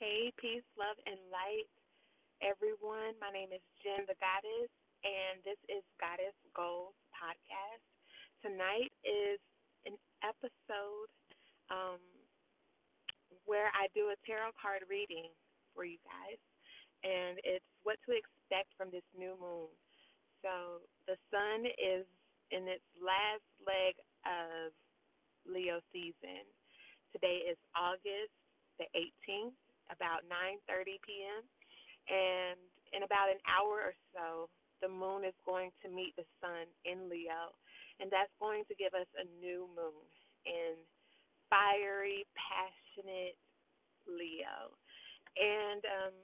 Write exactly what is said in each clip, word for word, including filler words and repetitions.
Hey, peace, love, and light, everyone. My name is Jen, the Goddess, and this is Goddess Goals Podcast. Tonight is an episode um, where I do a tarot card reading for you guys, and it's what to expect from this new moon. So the sun is in its last leg of Leo season. Today is August the eighteenth. About nine thirty p.m., and in about an hour or so, the moon is going to meet the sun in Leo, and that's going to give us a new moon in fiery, passionate Leo. And um,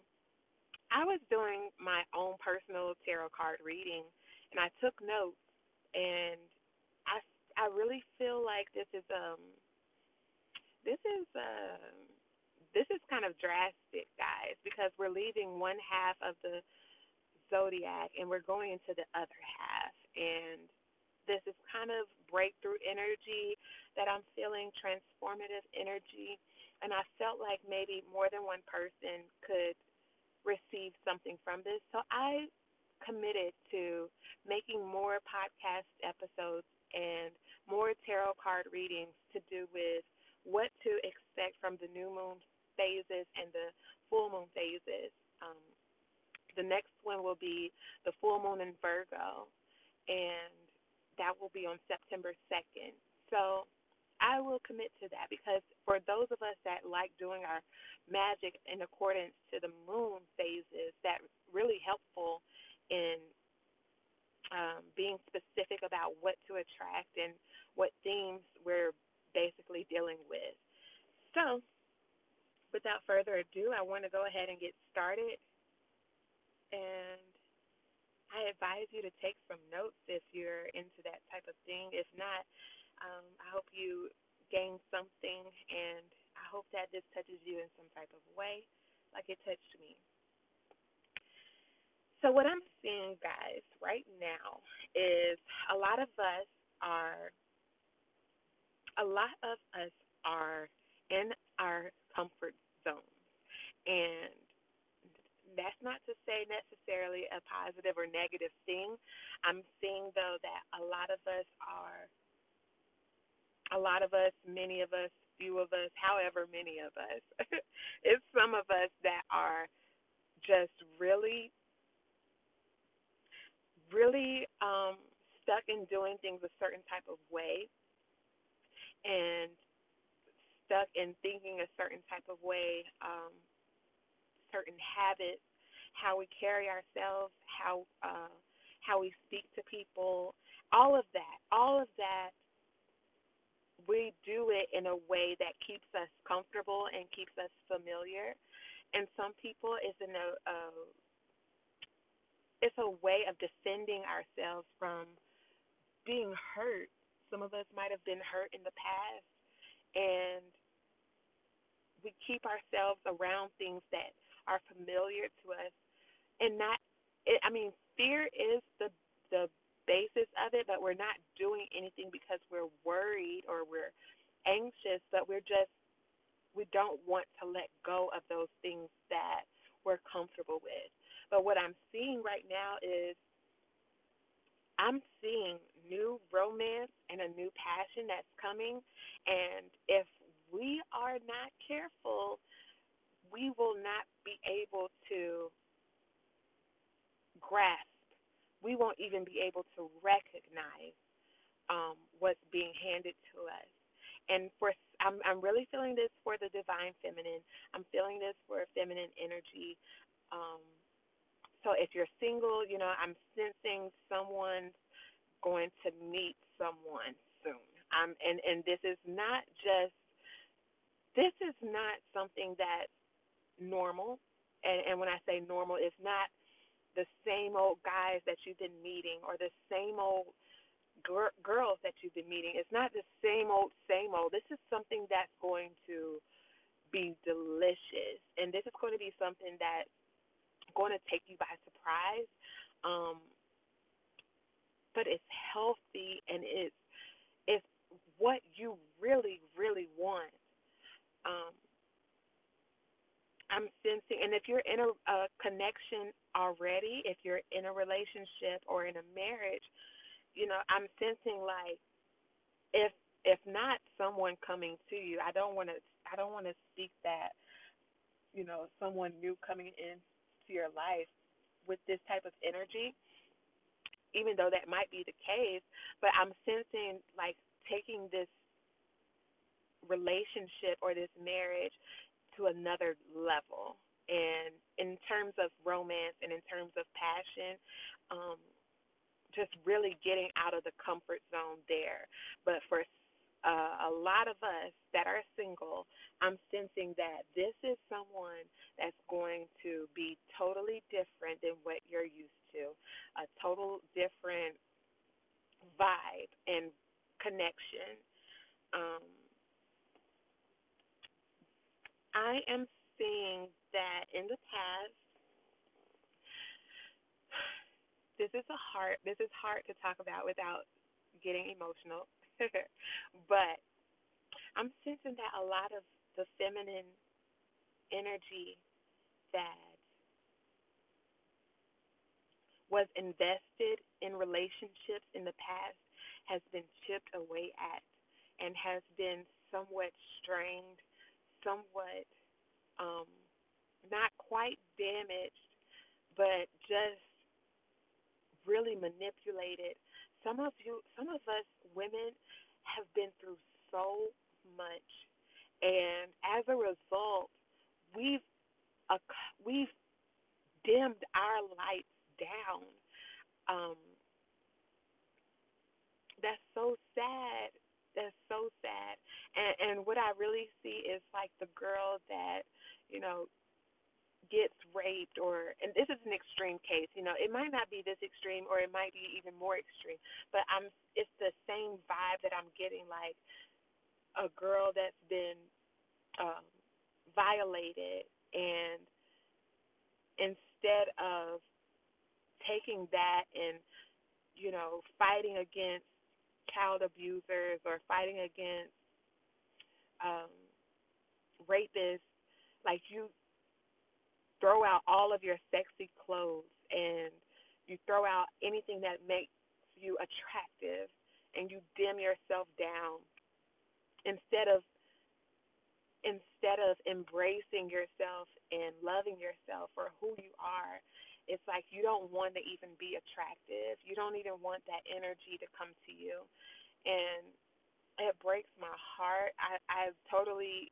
I was doing my own personal tarot card reading, and I took notes, and I, I really feel like this is, um, this is, um, This is kind of drastic, guys, because we're leaving one half of the zodiac and we're going into the other half. And this is kind of breakthrough energy that I'm feeling, transformative energy. And I felt like maybe more than one person could receive something from this. So I committed to making more podcast episodes and more tarot card readings to do with what to expect from the new moon phases and the full moon phases. Um, the next one will be the full moon in Virgo, and that will be on September second. So I will commit to that because for those of us that like doing our magic in accordance to the moon phases, that's really helpful in um, being specific about what to attract and what themes we're basically dealing with. So without further ado, I want to go ahead and get started, and I advise you to take some notes if you're into that type of thing. If not, um, I hope you gain something, and I hope that this touches you in some type of way, like it touched me. So what I'm seeing, guys, right now is a lot of us are, a lot of us are in our comfort zone, and that's not to say necessarily a positive or negative thing. I'm seeing, though, that a lot of us are, a lot of us, many of us, few of us, however many of us, it's some of us that are just really, really um, stuck in doing things a certain type of way, and stuck in thinking a certain type of way, um, certain habits, how we carry ourselves, how uh, how we speak to people, all of that, all of that, we do it in a way that keeps us comfortable and keeps us familiar. And some people is in a, a it's a way of defending ourselves from being hurt. Some of us might have been hurt in the past, and we keep ourselves around things that are familiar to us, and not, I mean, fear is the the basis of it, but we're not doing anything because we're worried or we're anxious, but we're just, we don't want to let go of those things that we're comfortable with. But what I'm seeing right now is I'm seeing new romance and a new passion that's coming, and if we are not careful, we will not be able to grasp. We won't even be able to recognize um, what's being handed to us. And for I'm, I'm really feeling this for the divine feminine. I'm feeling this for feminine energy. Um, So if you're single, you know, I'm sensing someone's going to meet someone soon. Um, and, and this is not just, this is not something that's normal. And, and when I say normal, it's not the same old guys that you've been meeting or the same old gir- girls that you've been meeting. It's not the same old, same old. This is something that's going to be delicious. And this is going to be something that's going to take you by surprise, um, but it's healthy, and it's it's what you really, really want. Um, I'm to. And if you're in a, a connection already, if you're in a relationship or in a marriage, you know, I'm sensing like if if not someone coming to you, I don't want to I don't want to speak that, you know, someone new coming in to your life with this type of energy, even though that might be the case, but I'm sensing like taking this relationship or this marriage to another level, and in terms of romance and in terms of passion, um, just really getting out of the comfort zone there. But for uh, a lot of us that are single, I'm sensing that this is someone that's going to be totally different than what you're used to, a total different vibe and connection. Um, I am seeing that in the past, this is a hard, this is hard to talk about without getting emotional, but I'm sensing that a lot of the feminine energy that was invested in relationships in the past has been chipped away at and has been somewhat strained, somewhat um, not quite damaged, but just really manipulated. Some of you, some of us women have been through so much, and as a result, we've uh, we've dimmed our lights down. Um, that's so sad. That's so sad. And, and what I really see is like the girl that, you know, gets raped, or, and this is an extreme case, you know, it might not be this extreme or it might be even more extreme, but I'm, it's the same vibe that I'm getting, like a girl that's been um, violated, and instead of taking that and, you know, fighting against child abusers or fighting against um, rapists, like you throw out all of your sexy clothes and you throw out anything that makes you attractive and you dim yourself down instead of instead of embracing yourself and loving yourself for who you are. It's like you don't want to even be attractive. You don't even want that energy to come to you. And it breaks my heart. I, I totally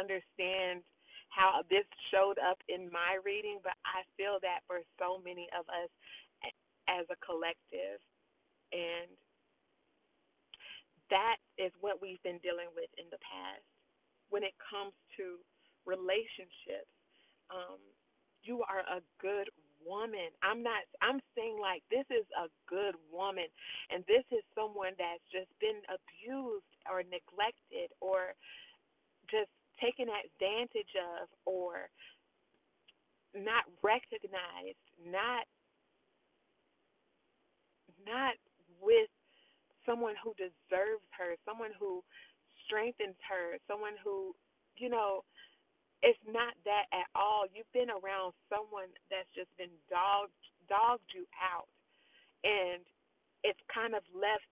understand how this showed up in my reading, but I feel that for so many of us as a collective. And that is what we've been dealing with in the past. When it comes to relationships, um, you are a good woman. I'm not, I'm saying like this is a good woman, and this is someone that's just been abused or neglected or just taken advantage of or not recognized, not not with someone who deserves her, someone who strengthens her, someone who, you know, it's not that at all. You've been around someone that's just been dogged, dogged you out, and it's kind of left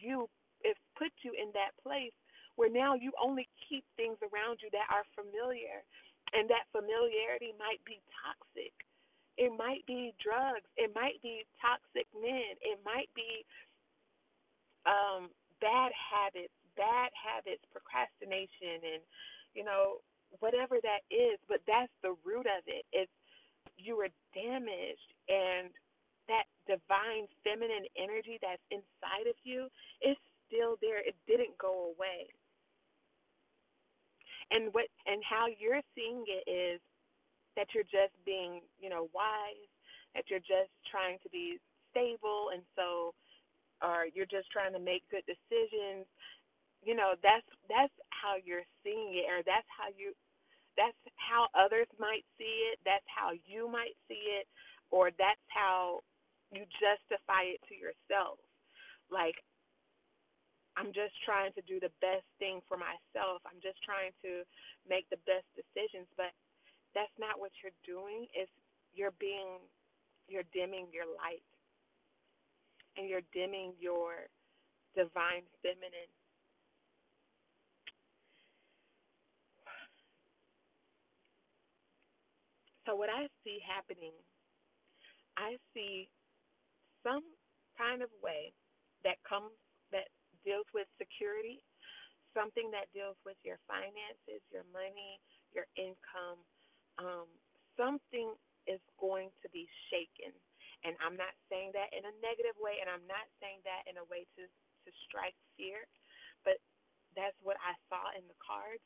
you, it's put you in that place where now you only keep things around you that are familiar, and that familiarity might be toxic. It might be drugs. It might be toxic men. It might be um, bad habits, bad habits, procrastination, and, you know, whatever that is. But that's the root of it. It's you were damaged, and that divine feminine energy that's inside of you is still there. It didn't go away. And what and how you're seeing it is that you're just being, you know, wise, that you're just trying to be stable, and so, or you're just trying to make good decisions. You know, that's that's how you're seeing it, or that's how you, that's how others might see it, that's how you might see it, or that's how you justify it to yourself. Like, I'm just trying to do the best thing for myself. I'm just trying to make the best decisions. But that's not what you're doing. It's you're being, you're dimming your light, and you're dimming your divine feminine. So what I see happening, I see some kind of way that comes, that deals with security, something that deals with your finances, your money, your income. Um, something is going to be shaken. And I'm not saying that in a negative way, and I'm not saying that in a way to, to strike fear, but that's what I saw in the cards.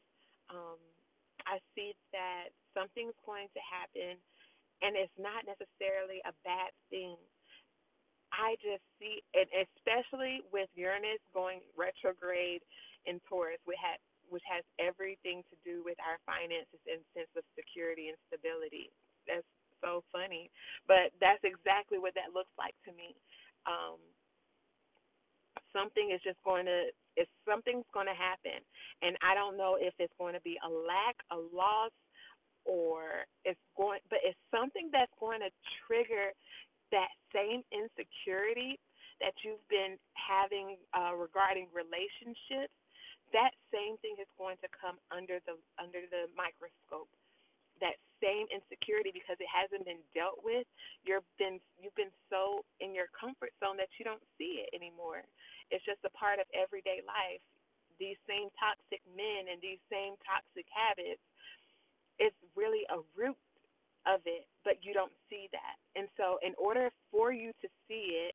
Um, I see that something's going to happen, and it's not necessarily a bad thing. I just see, and especially with Uranus going retrograde in Taurus, which has, which has everything to do with our finances and sense of security and stability. That's so funny, but that's exactly what that looks like to me. Um, something is just going to, if something's going to happen, and I don't know if it's going to be a lack, a loss, or it's going, but it's something that's going to trigger that same insecurity that you've been having uh, regarding relationships. That same thing is going to come under the under the microscope. That same insecurity, because it hasn't been dealt with. You've been you've been so in your comfort zone that you don't see it anymore. It's just a part of everyday life. These same toxic men and these same toxic habits, it's really a root of it, but you don't see that. And so in order for you to see it,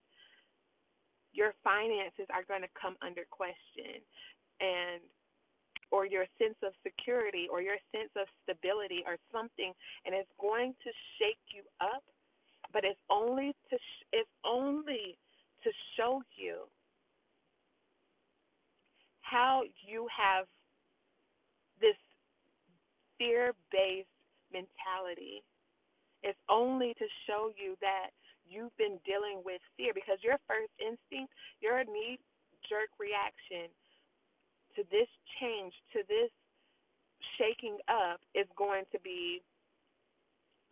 your finances are going to come under question, and or your sense of security or your sense of stability or something, and it's going to shake you up, but it's only to sh- it's only to show you how you have this fear-based mentality. It's only to show you that you've been dealing with fear, because your first instinct, your knee-jerk reaction to this change, to this shaking up, is going to be,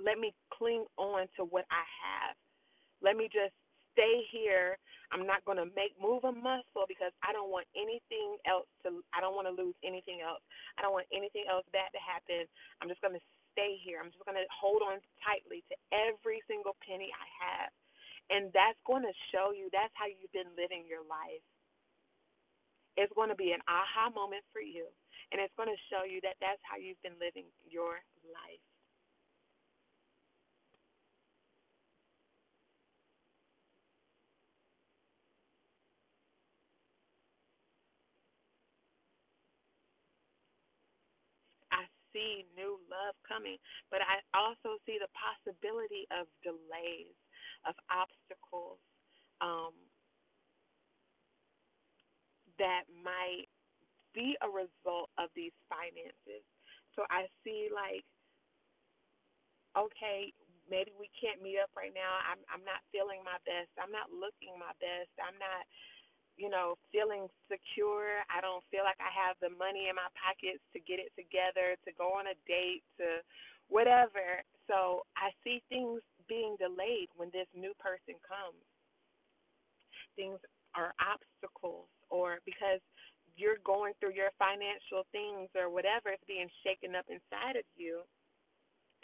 let me cling on to what I have. Let me just stay here. I'm not going to make move a muscle, because I don't want anything else to, I don't want to lose anything else. I don't want anything else bad to happen. I'm just going to stay here. I'm just going to hold on tightly to every single penny I have. And that's going to show you, that's how you've been living your life. It's going to be an aha moment for you, and it's going to show you that that's how you've been living your life. I see new love coming, but I also see the possibility of delays, of obstacles, um, that might be a result of these finances. So I see, like, okay, maybe we can't meet up right now. I'm I'm not feeling my best. I'm not looking my best. I'm not, you know, feeling secure. I don't feel like I have the money in my pockets to get it together, to go on a date, to whatever. So I see things being delayed when this new person comes. Things are obstacles, or because you're going through your financial things or whatever is being shaken up inside of you,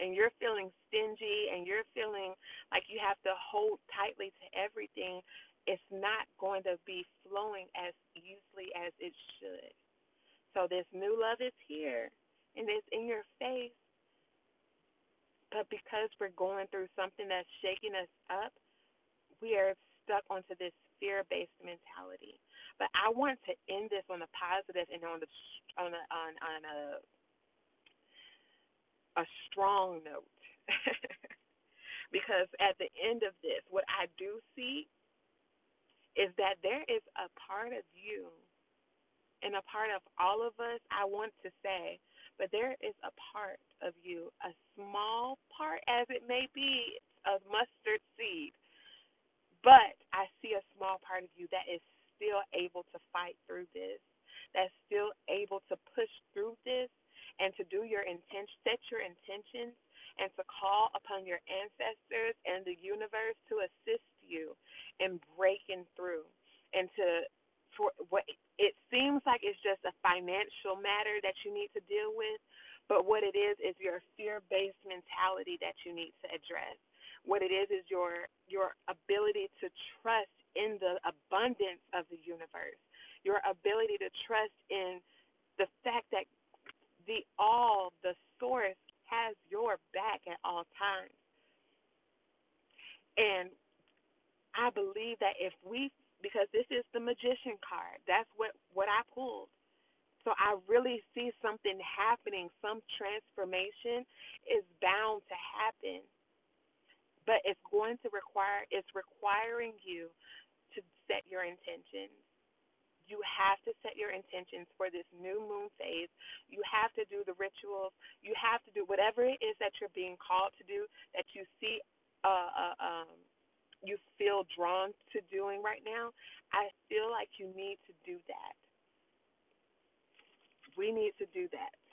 and you're feeling stingy and you're feeling like you have to hold tightly to everything, it's not going to be flowing as easily as it should. So this new love is here, and it's in your face. But because we're going through something that's shaking us up, we are stuck onto this fear-based mentality. But I want to end this on a positive and on a, on a, on, on a, a strong note. Because at the end of this, what I do see is that there is a part of you and a part of all of us, I want to say, but there is a part of you, a small part as it may be, of mustard seed. But I see a small part of you that is still able to fight through this, that's still able to push through this, and to do your intent, set your intentions, and to call upon your ancestors and the universe to assist you in breaking through. And to, for what it seems like it's just a financial matter that you need to deal with, but what it is is your fear-based mentality that you need to address. What it is is your your ability to trust in the abundance of the universe, your ability to trust in the fact that the all, the source, has your back at all times. And I believe that if we, because this is the Magician card, that's what, what I pulled. So I really see something happening, some transformation is bound to happen. But it's going to require, it's requiring you to set your intentions. You have to set your intentions for this new moon phase. You have to do the rituals. You have to do whatever it is that you're being called to do, that you see, uh, uh, um, you feel drawn to doing right now. I feel like you need to do that. We need to do that.